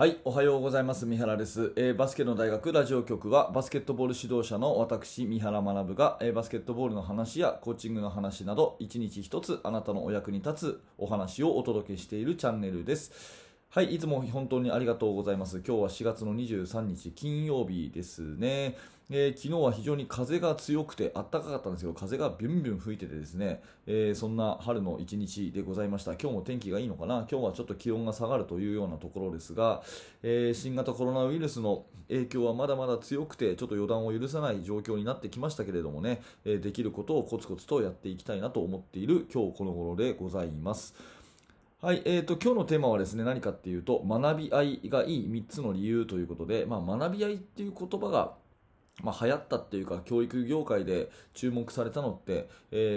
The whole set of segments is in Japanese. はい、おはようございます。三原です。バスケの大学ラジオ局はバスケットボール指導者の私、三原学が、バスケットボールの話やコーチングの話など一日一つあなたのお役に立つお話をお届けしているチャンネルです。はい、いつも本当にありがとうございます。今日は4月の23日金曜日ですね。昨日は非常に風が強くて暖かかったんですけど、風がビュンビュン吹いててですね、そんな春の一日でございました。今日も天気がいいのかな。今日はちょっと気温が下がるというようなところですが、新型コロナウイルスの影響はまだまだ強くて、ちょっと予断を許さない状況になってきましたけれどもね、できることをコツコツとやっていきたいなと思っている今日この頃でございます。はい、今日のテーマはですね、何かっていうと、学び合いがいい3つの理由ということで、学び合いっていう言葉が流行ったっていうか、教育業界で注目されたのって、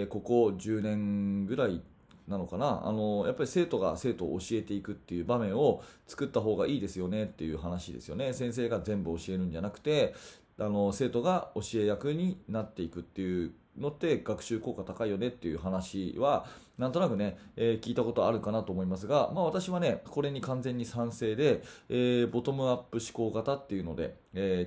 ここ10年ぐらいなのかな。やっぱり生徒が生徒を教えていくっていう場面を作った方がいいですよねっていう話ですよね。先生が全部教えるんじゃなくて、生徒が教え役になっていくっていうのって学習効果高いよねっていう話はなんとなくね、聞いたことあるかなと思いますが、私はねこれに完全に賛成で、ボトムアップ思考型っていうので、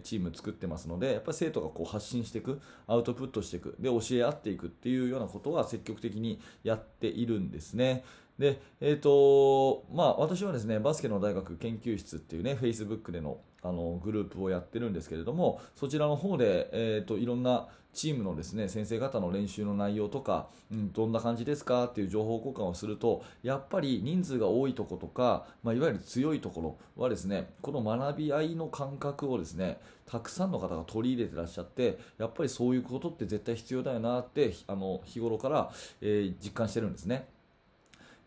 チーム作ってますので、やっぱり生徒がこう発信していく、アウトプットしていく、で教え合っていくっていうようなことは積極的にやっているんですね。で、私はですね、バスケの大学研究室っていうね、Facebook での、グループをやってるんですけれども、そちらの方で、いろんなチームのですね、先生方の練習の内容とか、どんな感じですかっていう情報交換をすると、やっぱり人数が多いところとか、いわゆる強いところはですね、この学び合いの感覚をですね、たくさんの方が取り入れてらっしゃって、やっぱりそういうことって絶対必要だよなって、日頃から、実感してるんですね。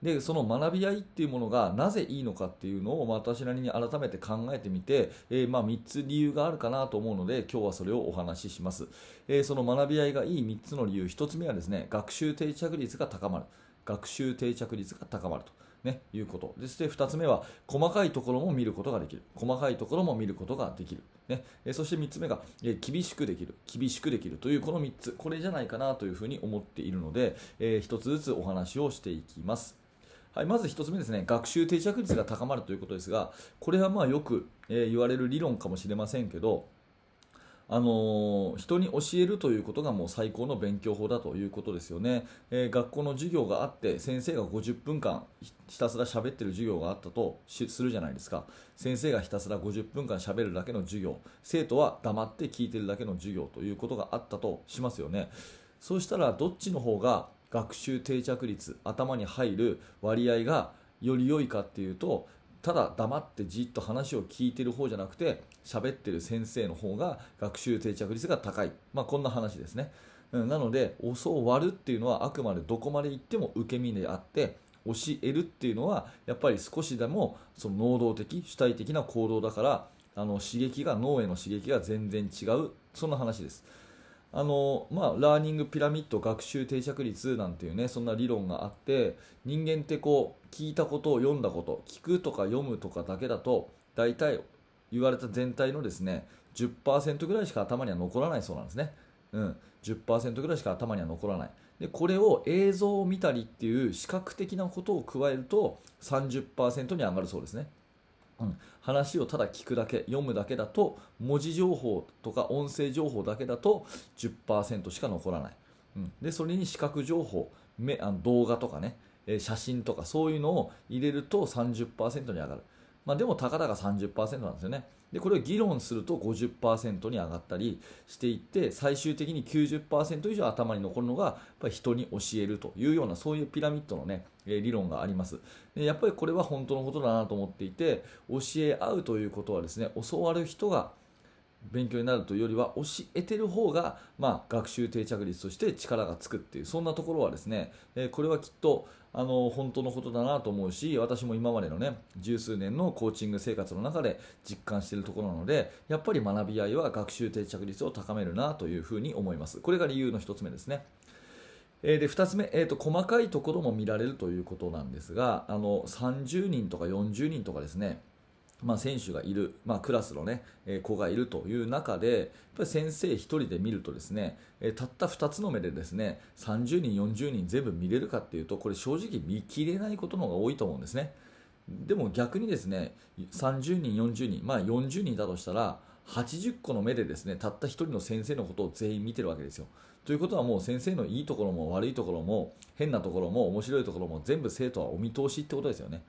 で、その学び合いっていうものがなぜいいのかっていうのを私なりに改めて考えてみて、3つ理由があるかなと思うので、今日はそれをお話しします。その学び合いがいい3つの理由、1つ目はですね、学習定着率が高まるということで、そして2つ目は細かいところも見ることができる、そして3つ目が厳しくできるという、この3つ、これじゃないかなというふうに思っているので、1つずつお話をしていきます。はい、まず1つ目ですね、学習定着率が高まるということですが、これはよく言われる理論かもしれませんけど、人に教えるということがもう最高の勉強法だということですよね。学校の授業があって、先生が50分間ひたすら喋ってる授業があったとするじゃないですか。先生がひたすら50分間喋るだけの授業、生徒は黙って聞いてるだけの授業ということがあったとしますよね。そうしたらどっちの方が学習定着率、頭に入る割合がより良いかっていうと、ただ黙ってじっと話を聞いている方じゃなくて、喋ってる先生の方が学習定着率が高い、こんな話ですね。なので教わるっていうのはあくまでどこまで行っても受け身であって、教えるっていうのはやっぱり少しでもその能動的主体的な行動だから、刺激が、脳への刺激が全然違う、そんな話です。ラーニングピラミッド、学習定着率なんていうね、そんな理論があって、人間ってこう聞いたことを、読んだこと、聞くとか読むとかだけだと、大体言われた全体のですね 10% ぐらいしか頭には残らないそうなんですね。10% ぐらいしか頭には残らない。でこれを映像を見たりっていう視覚的なことを加えると 30% に上がるそうですね。話をただ聞くだけ、読むだけだと、文字情報とか音声情報だけだと 10% しか残らない。でそれに視覚情報、動画とかね、写真とかそういうのを入れると 30% に上がる。でもたかだか 30% なんですよね。でこれを議論すると 50% に上がったりしていって、最終的に 90% 以上頭に残るのがやっぱり人に教えるというような、そういうピラミッドのね、理論があります。でやっぱりこれは本当のことだなと思っていて、教え合うということはですね、教わる人が勉強になるというよりは、教えてる方が学習定着率として力がつくっていう、そんなところはですね、これはきっと本当のことだなと思うし、私も今までのね十数年のコーチング生活の中で実感しているところなので、やっぱり学び合いは学習定着率を高めるなというふうに思います。これが理由の1つ目ですね。で2つ目、細かいところも見られるということなんですが、30人とか40人とかですね、選手がいる、クラスの、子がいるという中で、やっぱり先生1人で見るとですね、たった2つの目でですね、30人40人全部見れるかっていうと、これ正直見切れないことの方が多いと思うんですね。でも逆にですね、30人、40人、まあ40人だとしたら、80個の目でですね、たった1人の先生のことを全員見てるわけですよ。ということはもう先生のいいところも悪いところも変なところも面白いところも全部生徒はお見通しってことですよね。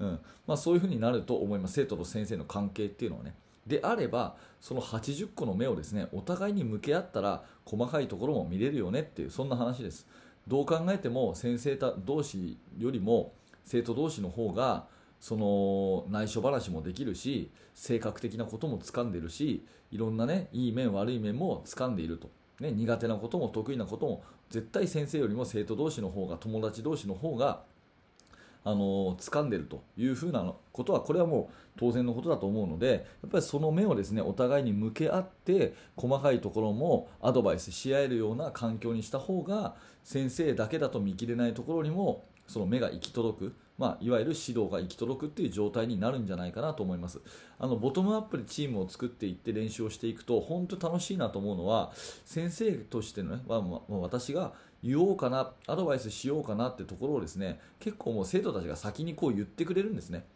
まあ、そういうふうになると思います。生徒と先生の関係っていうのはね。であれば、その80個の目をですね、お互いに向け合ったら細かいところも見れるよねっていう、そんな話です。どう考えても先生同士よりも生徒同士の方がその内緒話もできるし、性格的なことも掴んでるし、いろんなね、いい面悪い面も掴んでいると、ね、苦手なことも得意なことも絶対先生よりも生徒同士の方が、友達同士の方が掴んでるというふうなことは、これはもう当然のことだと思うので、やっぱりその目をですね、お互いに向け合って細かいところもアドバイスし合えるような環境にした方が、先生だけだと見切れないところにもその目が行き届く、まあ、いわゆる指導が行き届くっていう状態になるんじゃないかなと思います。ボトムアップでチームを作っていって練習をしていくと本当に楽しいなと思うのは、先生としてのね、私が言おうかな、アドバイスしようかなってところをですね、結構もう生徒たちが先にこう言ってくれるんですね。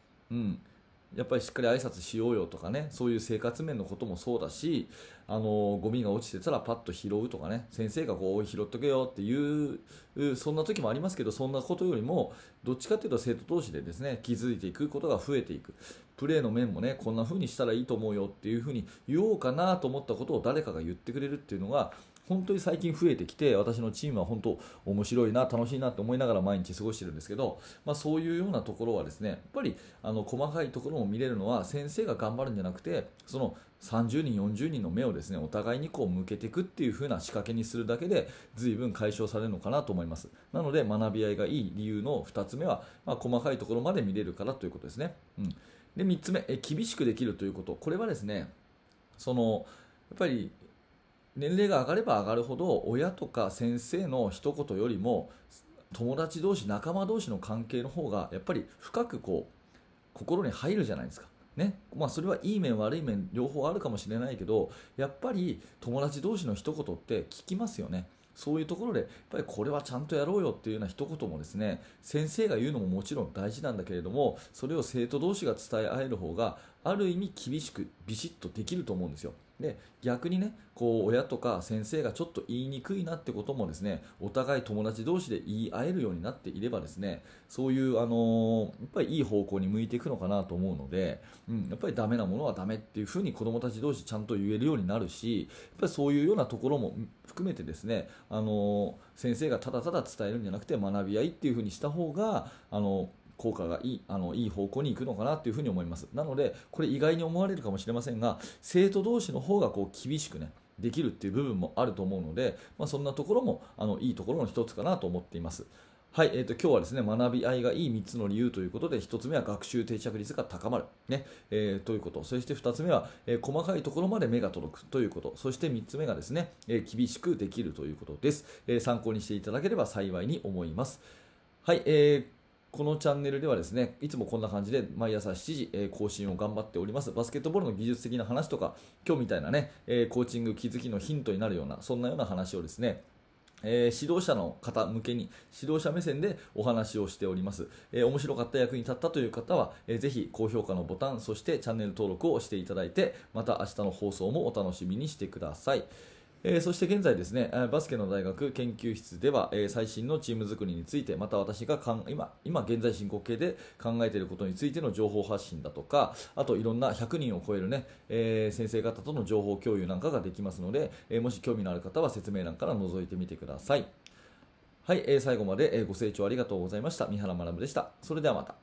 やっぱりしっかり挨拶しようよとかね、そういう生活面のこともそうだし、ゴミが落ちてたらパッと拾うとかね、先生がこう拾っとけよっていう、そんな時もありますけど、そんなことよりもどっちかというと生徒同士でですね、気づいていくことが増えていく。プレーの面もね、こんな風にしたらいいと思うよっていう風に言おうかなと思ったことを誰かが言ってくれるっていうのが本当に最近増えてきて、私のチームは本当面白いな、楽しいなと思いながら毎日過ごしてるんですけど、そういうようなところはですね、やっぱり細かいところも見れるのは、先生が頑張るんじゃなくて、その30人、40人の目をですね、お互いにこう向けていくっていう風な仕掛けにするだけで、随分解消されるのかなと思います。なので、学び合いがいい理由の2つ目は、細かいところまで見れるからということですね。で、3つ目、厳しくできるということ。これはですね、やっぱり、年齢が上がれば上がるほど、親とか先生の一言よりも友達同士、仲間同士の関係の方がやっぱり深くこう心に入るじゃないですか、ね。それはいい面悪い面両方あるかもしれないけど、やっぱり友達同士の一言って聞きますよね。そういうところでやっぱりこれはちゃんとやろうよっていうような一言もですね、先生が言うのももちろん大事なんだけれども、それを生徒同士が伝え合える方がある意味厳しくビシッとできると思うんですよ。で、逆にね、こう親とか先生がちょっと言いにくいなってこともですね、お互い友達同士で言い合えるようになっていればですね、そういうやっぱりいい方向に向いていくのかなと思うので、やっぱりダメなものはダメっていうふうに子どもたち同士ちゃんと言えるようになるし、やっぱりそういうようなところも含めてですね、先生がただただ伝えるんじゃなくて学び合いっていうふうにした方が効果がいい方向に行くのかなというふうに思います。なので、これ意外に思われるかもしれませんが、生徒同士の方がこう厳しくね、できるっていう部分もあると思うので、そんなところもいいところの一つかなと思っています。はい、今日はですね、学び合いがいい3つの理由ということで、1つ目は学習定着率が高まる、ね、ということ。そして2つ目は、細かいところまで目が届くということ。そして3つ目がですね、厳しくできるということです。参考にしていただければ幸いに思います。はい、このチャンネルではですね、いつもこんな感じで毎朝7時、更新を頑張っております。バスケットボールの技術的な話とか、今日みたいなね、コーチング気づきのヒントになるような、そんなような話をですね、指導者の方向けに、指導者目線でお話をしております。面白かった、役に立ったという方は、ぜひ高評価のボタン、そしてチャンネル登録をしていただいて、また明日の放送もお楽しみにしてください。そして現在ですね、バスケの大学研究室では、最新のチーム作りについて、また私が今現在進行形で考えていることについての情報発信だとか、あといろんな100人を超えるね、先生方との情報共有なんかができますので、もし興味のある方は説明欄から覗いてみてください。はい、最後までご清聴ありがとうございました。三原学でした。それではまた。